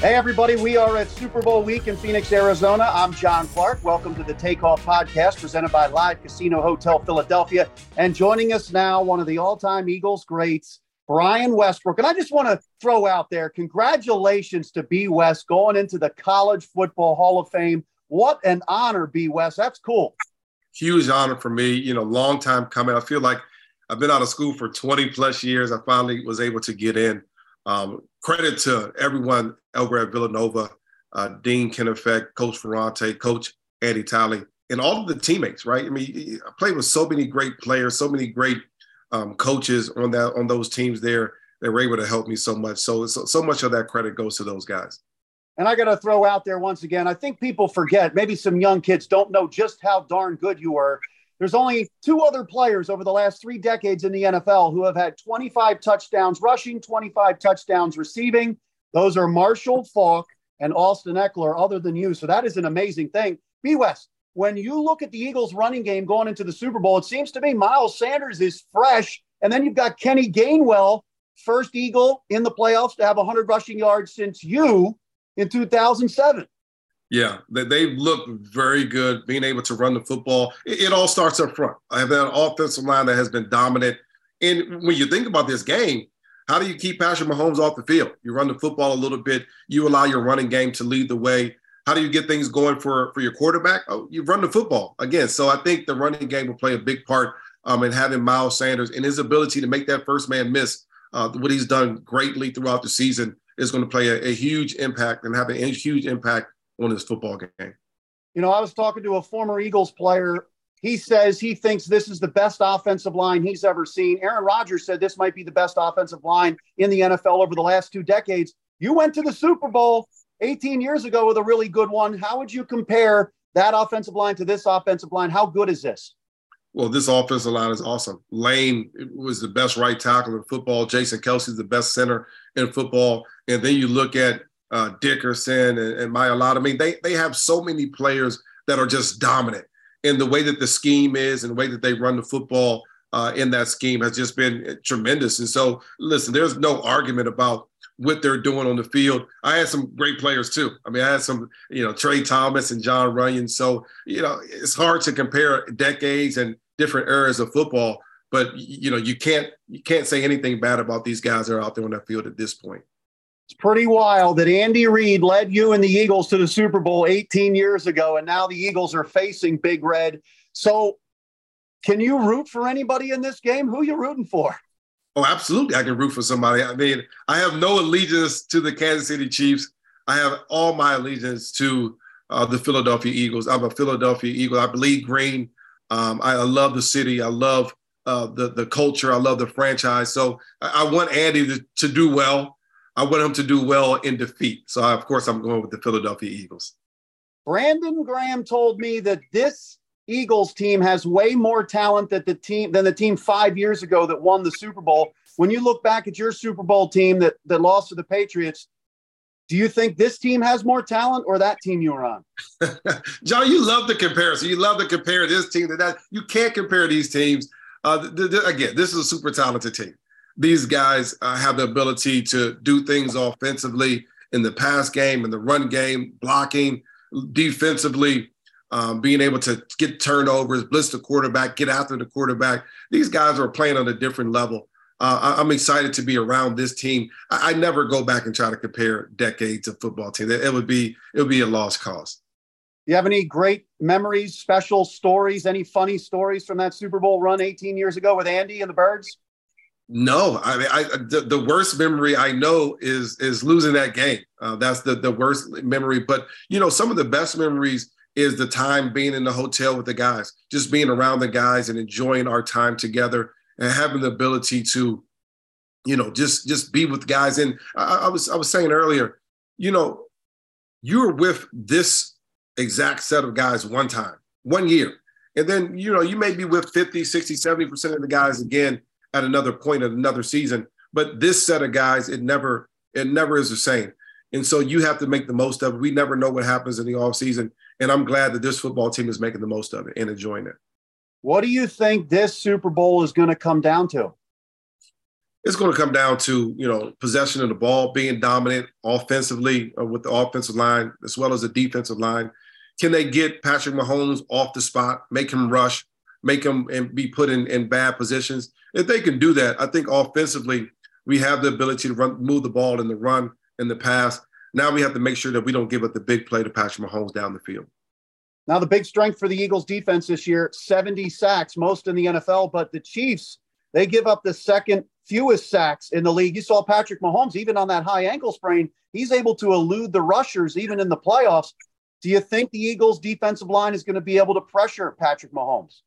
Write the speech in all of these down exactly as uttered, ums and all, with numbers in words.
Hey, everybody. We are at Super Bowl week in Phoenix, Arizona. I'm John Clark. Welcome to the Takeoff Podcast presented by Live Casino Hotel Philadelphia. And joining us now, one of the all-time Eagles greats, Brian Westbrook. And I just want to throw out there, congratulations to B. West going into the College Football Hall of Fame. What an honor, B. West. That's cool. Huge honor for me. You know, long time coming. I feel like I've been out of school for twenty plus years. I finally was able to get in. Um, credit to everyone over at Villanova, uh, Dean Kenefick, Coach Ferrante, Coach Andy Talley, and all of the teammates, right? I mean, I played with so many great players, so many great um, coaches on that on those teams there that were able to help me so much. So, so, so much of that credit goes to those guys. And I got to throw out there once again, I think people forget, maybe some young kids don't know just how darn good you were. There's only two other players over the last three decades in the N F L who have had twenty-five touchdowns rushing, twenty-five touchdowns receiving. Those are Marshall Faulk and Austin Ekeler, other than you. So that is an amazing thing. B. West, when you look at the Eagles running game going into the Super Bowl, it seems to me Miles Sanders is fresh. And then you've got Kenny Gainwell, first Eagle in the playoffs to have one hundred rushing yards since you in two thousand seven. Yeah, they look very good, being able to run the football. It all starts up front. I have an offensive line that has been dominant. And when you think about this game, how do you keep Patrick Mahomes off the field? You run the football a little bit. You allow your running game to lead the way. How do you get things going for, for your quarterback? Oh, you run the football again. So I think the running game will play a big part um, in having Miles Sanders and his ability to make that first man miss, uh, what he's done greatly throughout the season, is going to play a, a huge impact and have a huge impact on this football game. You know, I was talking to a former Eagles player. He says he thinks this is the best offensive line he's ever seen. Aaron Rodgers said this might be the best offensive line in the N F L over the last two decades. You went to the Super Bowl eighteen years ago with a really good one. How would you compare that offensive line to this offensive line? How good is this? Well, this offensive line is awesome. Lane was the best right tackle in football. Jason Kelsey's the best center in football. And then you look at Uh, Dickerson and, and Mailata. I mean, they they have so many players that are just dominant in the way that the scheme is and the way that they run the football uh, in that scheme has just been tremendous. And so, listen, there's no argument about what they're doing on the field. I had some great players too. I mean, I had some, you know, Trey Thomas and John Runyan. So, you know, it's hard to compare decades and different eras of football, but, you know, you can't you can't say anything bad about these guys that are out there on that field at this point. It's pretty wild that Andy Reid led you and the Eagles to the Super Bowl eighteen years ago, and now the Eagles are facing Big Red. So can you root for anybody in this game? Who are you rooting for? Oh, absolutely. I can root for somebody. I mean, I have no allegiance to the Kansas City Chiefs. I have all my allegiance to uh, the Philadelphia Eagles. I'm a Philadelphia Eagle. I bleed green. Um, I, I love the city. I love uh, the, the culture. I love the franchise. So I, I want Andy to, to do well. I want him to do well in defeat. So, I, of course, I'm going with the Philadelphia Eagles. Brandon Graham told me that this Eagles team has way more talent than the team, than the team five years ago that won the Super Bowl. When you look back at your Super Bowl team that, that lost to the Patriots, do you think this team has more talent or that team you were on? John, you love the comparison. You love to compare this team to that. You can't compare these teams. Uh, th- th- again, this is a super talented team. These guys uh, have the ability to do things offensively in the pass game, in the run game, blocking, defensively, um, being able to get turnovers, blitz the quarterback, get after the quarterback. These guys are playing on a different level. Uh, I- I'm excited to be around this team. I-, I never go back and try to compare decades of football team. It, it would be it would be a lost cause. Do you have any great memories, special stories, any funny stories from that Super Bowl run eighteen years ago with Andy and the Birds? No, I mean, I, the, the worst memory I know is is losing that game. Uh, that's the, the worst memory. But, you know, some of the best memories is the time being in the hotel with the guys, just being around the guys and enjoying our time together and having the ability to, you know, just just be with guys. And I, I was I was saying earlier, you know, you were with this exact set of guys one time, one year. And then, you know, you may be with fifty, sixty, seventy percent of the guys again at another point of another season. But this set of guys, it never it never is the same. And so you have to make the most of it. We never know what happens in the offseason. And I'm glad that this football team is making the most of it and enjoying it. What do you think this Super Bowl is going to come down to? It's going to come down to, you know, possession of the ball, being dominant offensively with the offensive line as well as the defensive line. Can they get Patrick Mahomes off the spot, make him rush, make him and be put in, in bad positions? If they can do that, I think offensively we have the ability to run, move the ball in the run, in the pass. Now we have to make sure that we don't give up the big play to Patrick Mahomes down the field. Now the big strength for the Eagles defense this year, seventy sacks, most in the N F L, but the Chiefs, they give up the second fewest sacks in the league. You saw Patrick Mahomes, even on that high ankle sprain, he's able to elude the rushers even in the playoffs. Do you think the Eagles defensive line is going to be able to pressure Patrick Mahomes?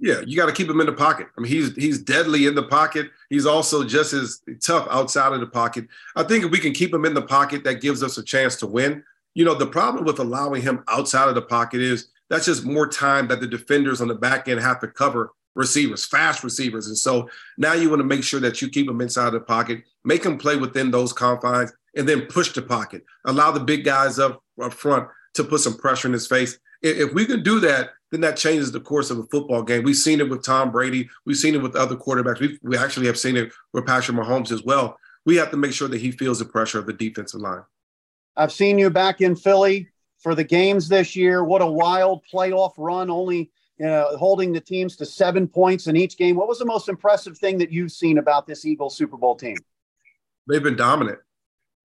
Yeah, you got to keep him in the pocket. I mean, he's he's deadly in the pocket. He's also just as tough outside of the pocket. I think if we can keep him in the pocket, that gives us a chance to win. You know, the problem with allowing him outside of the pocket is that's just more time that the defenders on the back end have to cover receivers, fast receivers. And so now you want to make sure that you keep him inside of the pocket, make him play within those confines, and then push the pocket. Allow the big guys up, up front to put some pressure in his face. If we can do that, then that changes the course of a football game. We've seen it with Tom Brady. We've seen it with other quarterbacks. We've, we actually have seen it with Patrick Mahomes as well. We have to make sure that he feels the pressure of the defensive line. I've seen you back in Philly for the games this year. What a wild playoff run, only you know, holding the teams to seven points in each game. What was the most impressive thing that you've seen about this Eagles Super Bowl team? They've been dominant.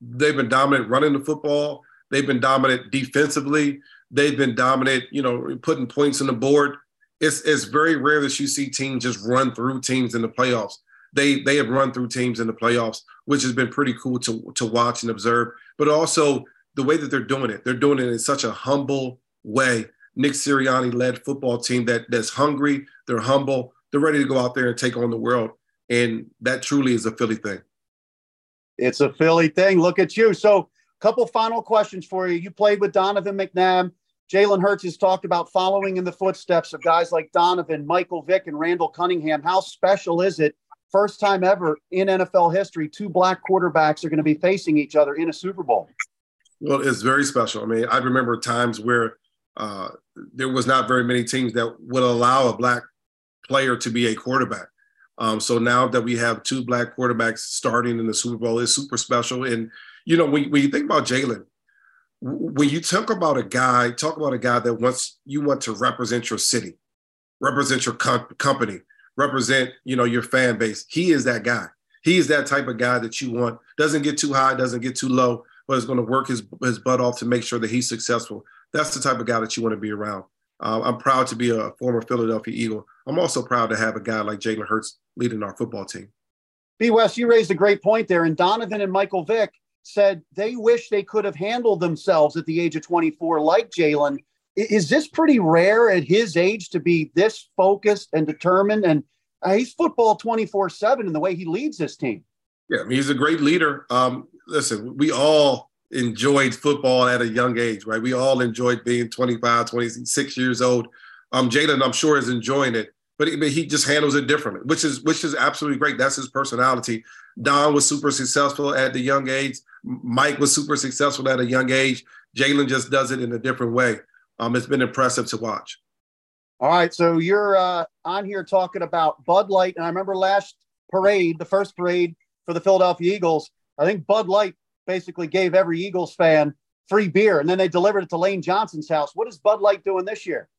They've been dominant running the football. They've been dominant defensively. They've been dominant, you know, putting points on the board. It's it's very rare that you see teams just run through teams in the playoffs. They they have run through teams in the playoffs, which has been pretty cool to, to watch and observe. But also the way that they're doing it, they're doing it in such a humble way. Nick Sirianni-led football team that that's hungry, they're humble, they're ready to go out there and take on the world. And that truly is a Philly thing. It's a Philly thing. Look at you. So couple final questions for you. You played with Donovan McNabb. Jalen Hurts has talked about following in the footsteps of guys like Donovan, Michael Vick, and Randall Cunningham. How special is it? First time ever in N F L history, two black quarterbacks are going to be facing each other in a Super Bowl. Well, it's very special. I mean, I remember times where uh, there was not very many teams that would allow a black player to be a quarterback. Um, so now that we have two black quarterbacks starting in the Super Bowl, it's super special. And you know, when, when you think about Jalen, when you talk about a guy, talk about a guy that wants you want to represent your city, represent your comp- company, represent, you know, your fan base. He is that guy. He is that type of guy that you want. Doesn't get too high, doesn't get too low, but is going to work his, his butt off to make sure that he's successful. That's the type of guy that you want to be around. Uh, I'm proud to be a former Philadelphia Eagle. I'm also proud to have a guy like Jalen Hurts leading our football team. B. West, you raised a great point there. And Donovan and Michael Vick said they wish they could have handled themselves at the age of twenty-four, like Jalen. Is this pretty rare at his age to be this focused and determined? And uh, he's football twenty-four seven in the way he leads this team. Yeah, I mean, he's a great leader. Um, listen, we all enjoyed football at a young age, right? We all enjoyed being twenty-five, twenty-six years old. Um, Jalen, I'm sure, is enjoying it, but he, but he just handles it differently, which is which is absolutely great. That's his personality. Don was super successful at the young age. Mike was super successful at a young age. Jalen just does it in a different way. Um, it's been impressive to watch. All right, so you're uh, on here talking about Bud Light, and I remember last parade, the first parade for the Philadelphia Eagles, I think Bud Light basically gave every Eagles fan free beer, and then they delivered it to Lane Johnson's house. What is Bud Light doing this year?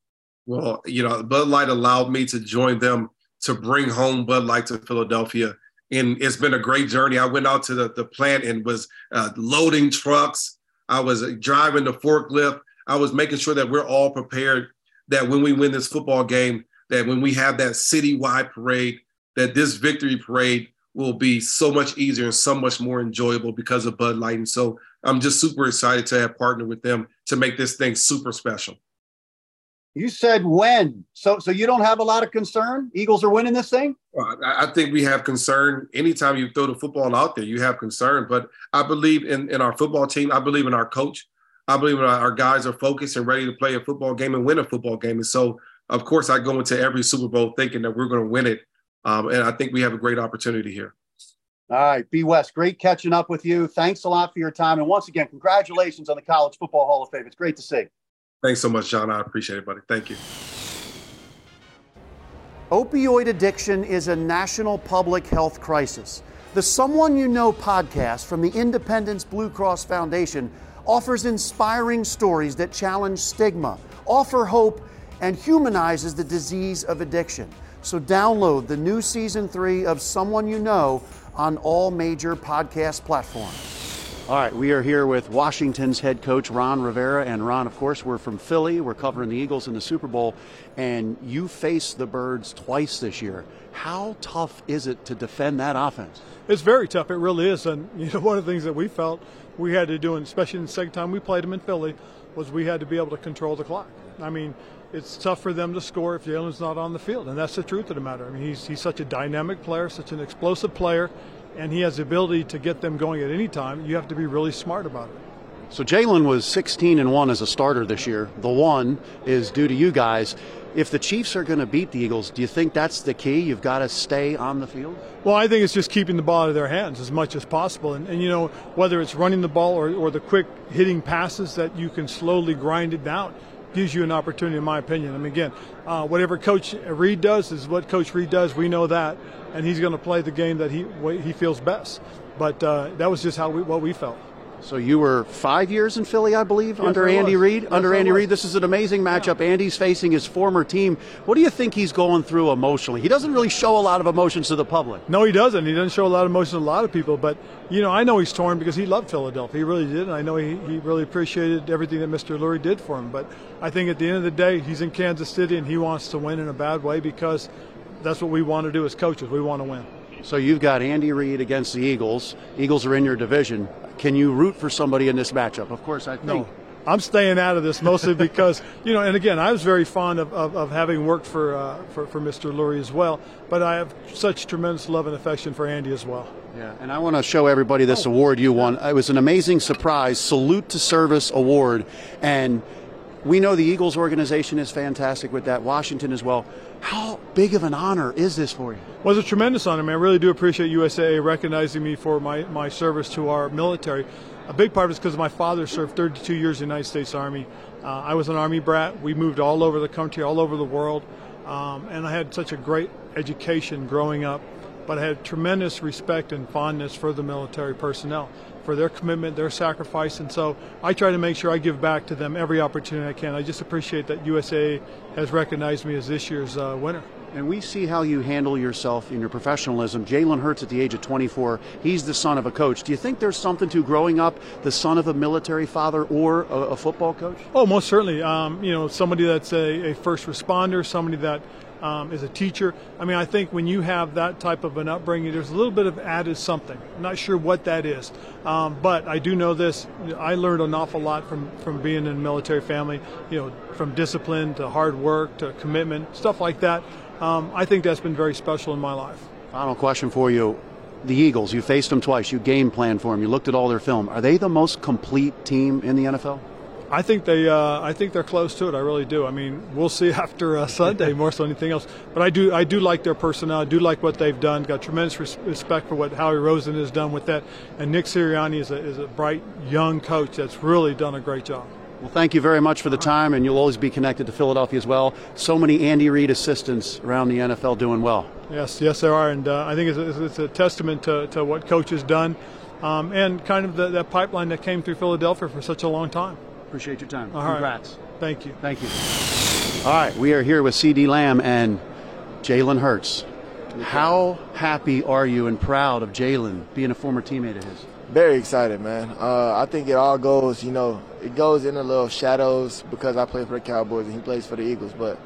Well, you know, Bud Light allowed me to join them to bring home Bud Light to Philadelphia. And it's been a great journey. I went out to the, the plant and was uh, loading trucks. I was driving the forklift. I was making sure that we're all prepared, that when we win this football game, that when we have that citywide parade, that this victory parade will be so much easier and so much more enjoyable because of Bud Light. And so I'm just super excited to have partnered with them to make this thing super special. You said when. So so you don't have a lot of concern? Eagles are winning this thing? I, I think we have concern. Anytime you throw the football out there, you have concern. But I believe in, in our football team. I believe in our coach. I believe our guys are focused and ready to play a football game and win a football game. And so, of course, I go into every Super Bowl thinking that we're going to win it. Um, and I think we have a great opportunity here. All right, B. West, great catching up with you. Thanks a lot for your time. And once again, congratulations on the College Football Hall of Fame. It's great to see. Thanks so much, John. I appreciate it, buddy. Thank you. Opioid addiction is a national public health crisis. The Someone You Know podcast from the Independence Blue Cross Foundation offers inspiring stories that challenge stigma, offer hope, and humanizes the disease of addiction. So download the new season three of Someone You Know on all major podcast platforms. All right, we are here with Washington's head coach, Ron Rivera. And Ron, of course, we're from Philly. We're covering the Eagles in the Super Bowl. And you face the Birds twice this year. How tough is it to defend that offense? It's very tough. It really is. And, you know, one of the things that we felt we had to do, and especially in the second time we played them in Philly, was we had to be able to control the clock. I mean, it's tough for them to score if Jalen's not on the field, and that's the truth of the matter. I mean, he's he's such a dynamic player, such an explosive player, and he has the ability to get them going at any time. You have to be really smart about it. So Jalen was sixteen and one as a starter this year. The one is due to you guys. If the Chiefs are going to beat the Eagles, do you think that's the key? You've got to stay on the field? Well, I think it's just keeping the ball out of their hands as much as possible. And, and you know, whether it's running the ball or, or the quick hitting passes that you can slowly grind it down, gives you an opportunity, in my opinion. I mean, again, uh, whatever Coach Reid does is what Coach Reid does. We know that, and he's going to play the game that he he feels best. But uh, that was just how we what we felt. So you were five years in Philly, I believe, yes, under Andy Reid. Yes, under Andy Reid, this is an amazing matchup. Yeah. Andy's facing his former team. What do you think he's going through emotionally? He doesn't really show a lot of emotions to the public. No, he doesn't. He doesn't show a lot of emotions to a lot of people. But, you know, I know he's torn because he loved Philadelphia. He really did. And I know he, he really appreciated everything that Mister Lurie did for him. But I think at the end of the day, he's in Kansas City and he wants to win in a bad way because that's what we want to do as coaches. We want to win. So you've got Andy Reid against the Eagles. Eagles are in your division. Can you root for somebody in this matchup? Of course, I think. No, I'm staying out of this mostly because, you know, and again, I was very fond of, of, of having worked for, uh, for for Mister Lurie as well, but I have such tremendous love and affection for Andy as well. Yeah, and I want to show everybody this oh. award you won. It was an amazing surprise, Salute to Service Award, and we know the Eagles organization is fantastic with that, Washington as well. How big of an honor is this for you? Well, it's a tremendous honor, man. I really do appreciate U S A A recognizing me for my, my service to our military. A big part of it is because my father served thirty-two years in the United States Army. Uh, I was an Army brat. We moved all over the country, all over the world, um, and I had such a great education growing up. But I had tremendous respect and fondness for the military personnel, for their commitment, their sacrifice, and so I try to make sure I give back to them every opportunity I can. I just appreciate that U S A A has recognized me as this year's uh, winner. And we see how you handle yourself in your professionalism. Jalen Hurts at the age of twenty-four, he's the son of a coach. Do you think there's something to growing up the son of a military father or a, a football coach? Oh, most certainly. Um, you know, somebody that's a, a first responder, somebody that Um, as a teacher. I mean, I think when you have that type of an upbringing, there's a little bit of added something. I'm not sure what that is, um, but I do know this. I learned an awful lot from, from being in a military family, you know, from discipline to hard work to commitment, stuff like that. Um, I think that's been very special in my life. Final question for you. The Eagles, you faced them twice. You game planned for them. You looked at all their film. Are they the most complete team in the N F L? I think they, uh, I think they're close to it. I really do. I mean, we'll see after uh, Sunday more so anything else. But I do, I do like their personnel. I do like what they've done. Got tremendous res- respect for what Howie Roseman has done with that. And Nick Sirianni is a is a bright young coach that's really done a great job. Well, thank you very much for the time, and you'll always be connected to Philadelphia as well. So many Andy Reid assistants around the N F L doing well. Yes, yes, there are, and uh, I think it's a, it's a testament to, to what Coach has done, um, and kind of the, that pipeline that came through Philadelphia for such a long time. Appreciate your time. All Congrats. Right. Thank you. Thank you. All right, we are here with C D Lamb and Jalen Hurts. How happy are you and proud of Jalen being a former teammate of his? Very excited, man. Uh, I think it all goes, you know, it goes in the little shadows because I play for the Cowboys and he plays for the Eagles, but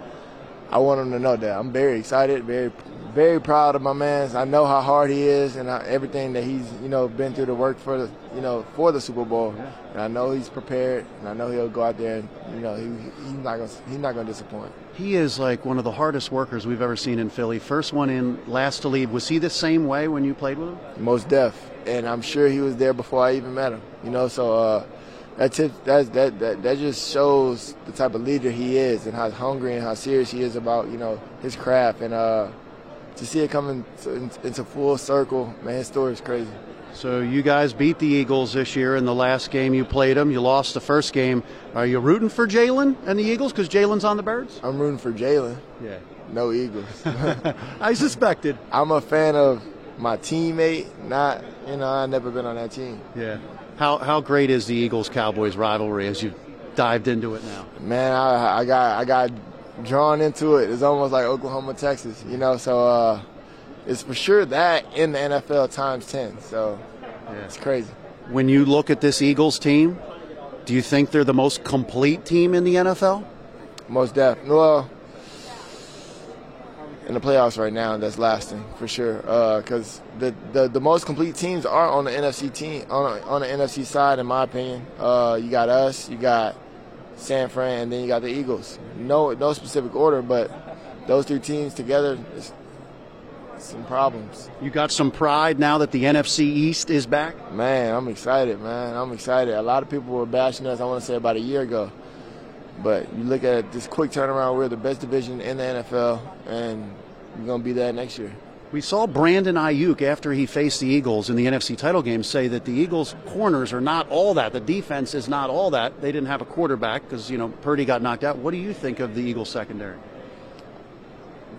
I want him to know that I'm very excited, very very proud of my man. I know how hard he is and how, everything that he's, you know, been through to work for the, you know, for the Super Bowl. Yeah. And I know he's prepared, and I know he'll go out there and, you know, he he's not gonna he's not gonna disappoint. He is like one of the hardest workers we've ever seen in Philly. First one in, last to leave. Was he the same way when you played with him? Most deaf, and I'm sure he was there before I even met him. You know, so uh, that tip, that that that that just shows the type of leader he is, and how hungry and how serious he is about, you know, his craft, and uh. To see it coming into full circle, man, his story is crazy. So you guys beat the Eagles this year in the last game you played them. You lost the first game. Are you rooting for Jalen and the Eagles because Jalen's on the Birds? I'm rooting for Jalen. Yeah. No Eagles. I suspected. I'm a fan of my teammate. Not, you know, I've never been on that team. Yeah. How how great is the Eagles-Cowboys rivalry as you've dived into it now? Man, I, I got I got. drawn into it. It's almost like Oklahoma, Texas, you know, so uh, it's for sure that in the N F L times ten, so yeah. It's crazy. When you look at this Eagles team, do you think they're the most complete team in the N F L? Most definitely. Well, in the playoffs right now, that's lasting for sure, because uh, the, the the most complete teams are on the N F C team, on, on the N F C side, in my opinion. Uh, you got us, you got San Fran, and then you got the Eagles. No, no specific order, but those three teams together, it's, it's some problems. You got some pride now that the N F C East is back? Man, I'm excited, man. I'm excited. A lot of people were bashing us, I want to say, about a year ago. But you look at this quick turnaround, we're the best division in the N F L, and we're going to be that next year. We saw Brandon Ayuk, after he faced the Eagles in the N F C title game, say that the Eagles' corners are not all that. The defense is not all that. They didn't have a quarterback because, you know, Purdy got knocked out. What do you think of the Eagles' secondary?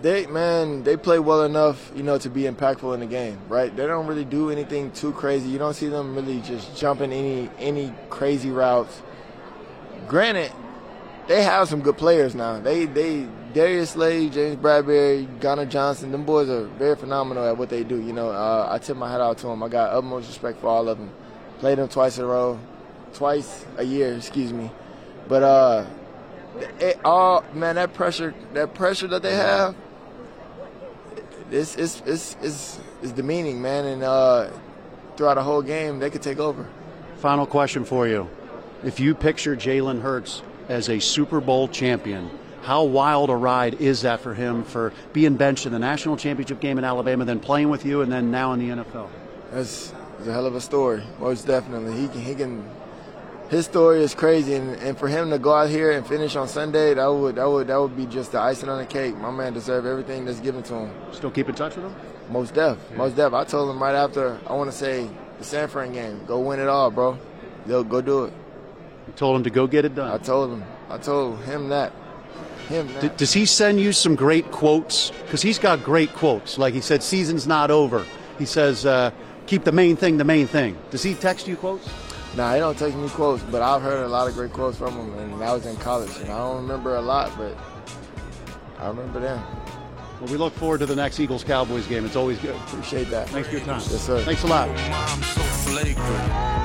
They, man, they play well enough, you know, to be impactful in the game, right? They don't really do anything too crazy. You don't see them really just jumping any any crazy routes. Granted, they have some good players now. They they. Darius Slade, James Bradbury, Gunnar Johnson, them boys are very phenomenal at what they do. You know, uh, I tip my hat out to them. I got utmost respect for all of them. Played them twice in a row, twice a year, excuse me. But uh, it all, man, that pressure, that pressure that they have, it's it's it's it's, it's demeaning, man. And uh, throughout the whole game, they could take over. Final question for you: if you picture Jalen Hurts as a Super Bowl champion, how wild a ride is that for him, for being benched in the national championship game in Alabama, then playing with you, and then now in the N F L? That's, that's a hell of a story, most definitely. He can, he can, his story is crazy, and, and for him to go out here and finish on Sunday, that would that would that would be just the icing on the cake. My man deserved everything that's given to him. Still keep in touch with him? Most def, yeah. most def. I told him right after, I want to say the San Fran game, go win it all, bro. Yo, go do it. You told him to go get it done. I told him. I told him that. Him, D- does he send you some great quotes? Because he's got great quotes. Like he said, season's not over. He says, uh, keep the main thing the main thing. Does he text you quotes? Nah, he don't text me quotes, but I've heard a lot of great quotes from him, and I was in college, and I don't remember a lot, but I remember them. Well, we look forward to the next Eagles-Cowboys game. It's always good. Appreciate that. Thanks for your time. Yes, sir. Thanks a lot. I'm so flagrant.